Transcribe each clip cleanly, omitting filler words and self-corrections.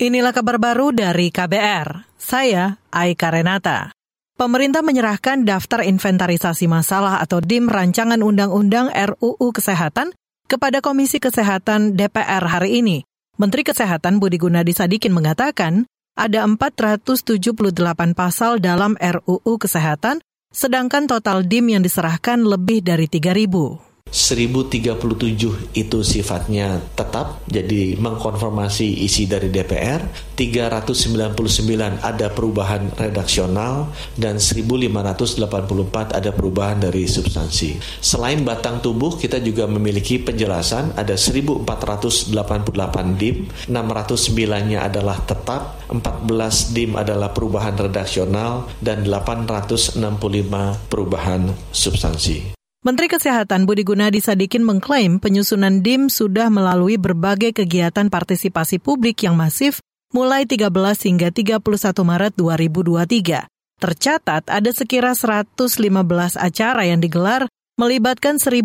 Inilah kabar baru dari KBR. Saya Ai Karenata. Pemerintah menyerahkan daftar inventarisasi masalah atau DIM rancangan undang-undang RUU Kesehatan kepada Komisi Kesehatan DPR hari ini. Menteri Kesehatan Budi Gunadi Sadikin mengatakan ada 478 pasal dalam RUU Kesehatan, sedangkan total DIM yang diserahkan lebih dari 3.000. 1037 itu sifatnya tetap, jadi mengkonfirmasi isi dari DPR, 399 ada perubahan redaksional, dan 1584 ada perubahan dari substansi. Selain batang tubuh, kita juga memiliki penjelasan, ada 1488 DIM, 609-nya adalah tetap, 14 DIM adalah perubahan redaksional, dan 865 perubahan substansi. Menteri Kesehatan Budi Gunadi Sadikin mengklaim penyusunan DIM sudah melalui berbagai kegiatan partisipasi publik yang masif mulai 13 hingga 31 Maret 2023. Tercatat ada sekira 115 acara yang digelar melibatkan 1.200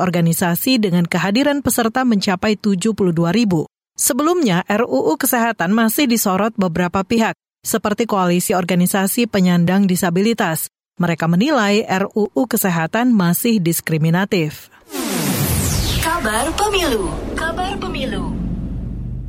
organisasi dengan kehadiran peserta mencapai 72.000. Sebelumnya, RUU Kesehatan masih disorot beberapa pihak, seperti Koalisi Organisasi Penyandang Disabilitas. Mereka menilai RUU Kesehatan masih diskriminatif. Kabar Pemilu.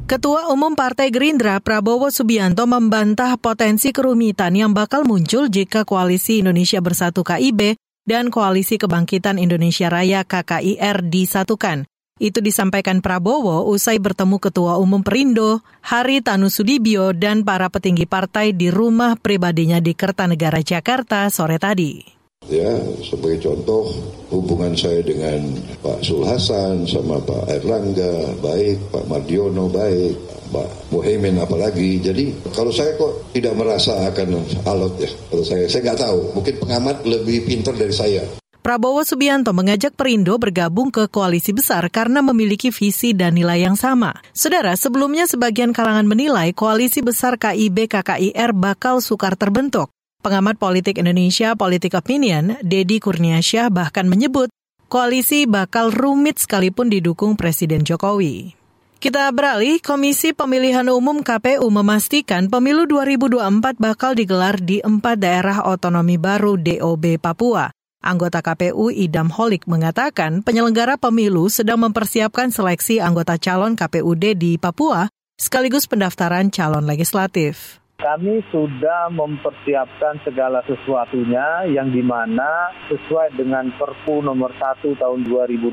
Ketua Umum Partai Gerindra Prabowo Subianto membantah potensi kerumitan yang bakal muncul jika Koalisi Indonesia Bersatu KIB dan Koalisi Kebangkitan Indonesia Raya KKIR disatukan. Itu disampaikan Prabowo usai bertemu Ketua Umum Perindo, Hari Tanusudibio, dan para petinggi partai di rumah pribadinya di Kertanegara, Jakarta sore tadi. Ya, sebagai contoh, hubungan saya dengan Pak Sulhasan sama Pak Erlangga baik, Pak Mardiono baik, Pak Muhaimin apalagi. Jadi kalau saya kok tidak merasa akan alot ya. Kalau saya nggak tahu. Mungkin pengamat lebih pintar dari saya. Prabowo Subianto mengajak Perindo bergabung ke koalisi besar karena memiliki visi dan nilai yang sama. Saudara, sebelumnya sebagian kalangan menilai koalisi besar KIB-KKIR bakal sukar terbentuk. Pengamat politik Indonesia, Politik Opinion, Dedi Kurniasyah bahkan menyebut koalisi bakal rumit sekalipun didukung Presiden Jokowi. Kita beralih, Komisi Pemilihan Umum KPU memastikan pemilu 2024 bakal digelar di 4 daerah otonomi baru DOB Papua. Anggota KPU Idam Holik mengatakan penyelenggara pemilu sedang mempersiapkan seleksi anggota calon KPUD di Papua sekaligus pendaftaran calon legislatif. Kami sudah mempersiapkan segala sesuatunya yang dimana sesuai dengan Perpu nomor 1 tahun 2022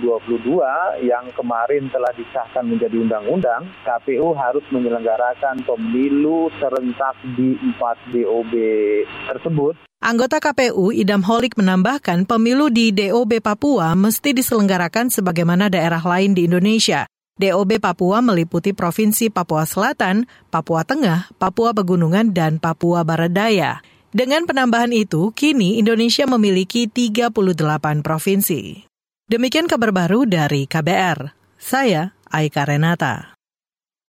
yang kemarin telah disahkan menjadi undang-undang, KPU harus menyelenggarakan pemilu serentak di 4 DOB tersebut. Anggota KPU Idam Holik menambahkan pemilu di DOB Papua mesti diselenggarakan sebagaimana daerah lain di Indonesia. DOB Papua meliputi Provinsi Papua Selatan, Papua Tengah, Papua Pegunungan, dan Papua Barat Daya. Dengan penambahan itu, kini Indonesia memiliki 38 provinsi. Demikian kabar baru dari KBR. Saya Ai Karenata.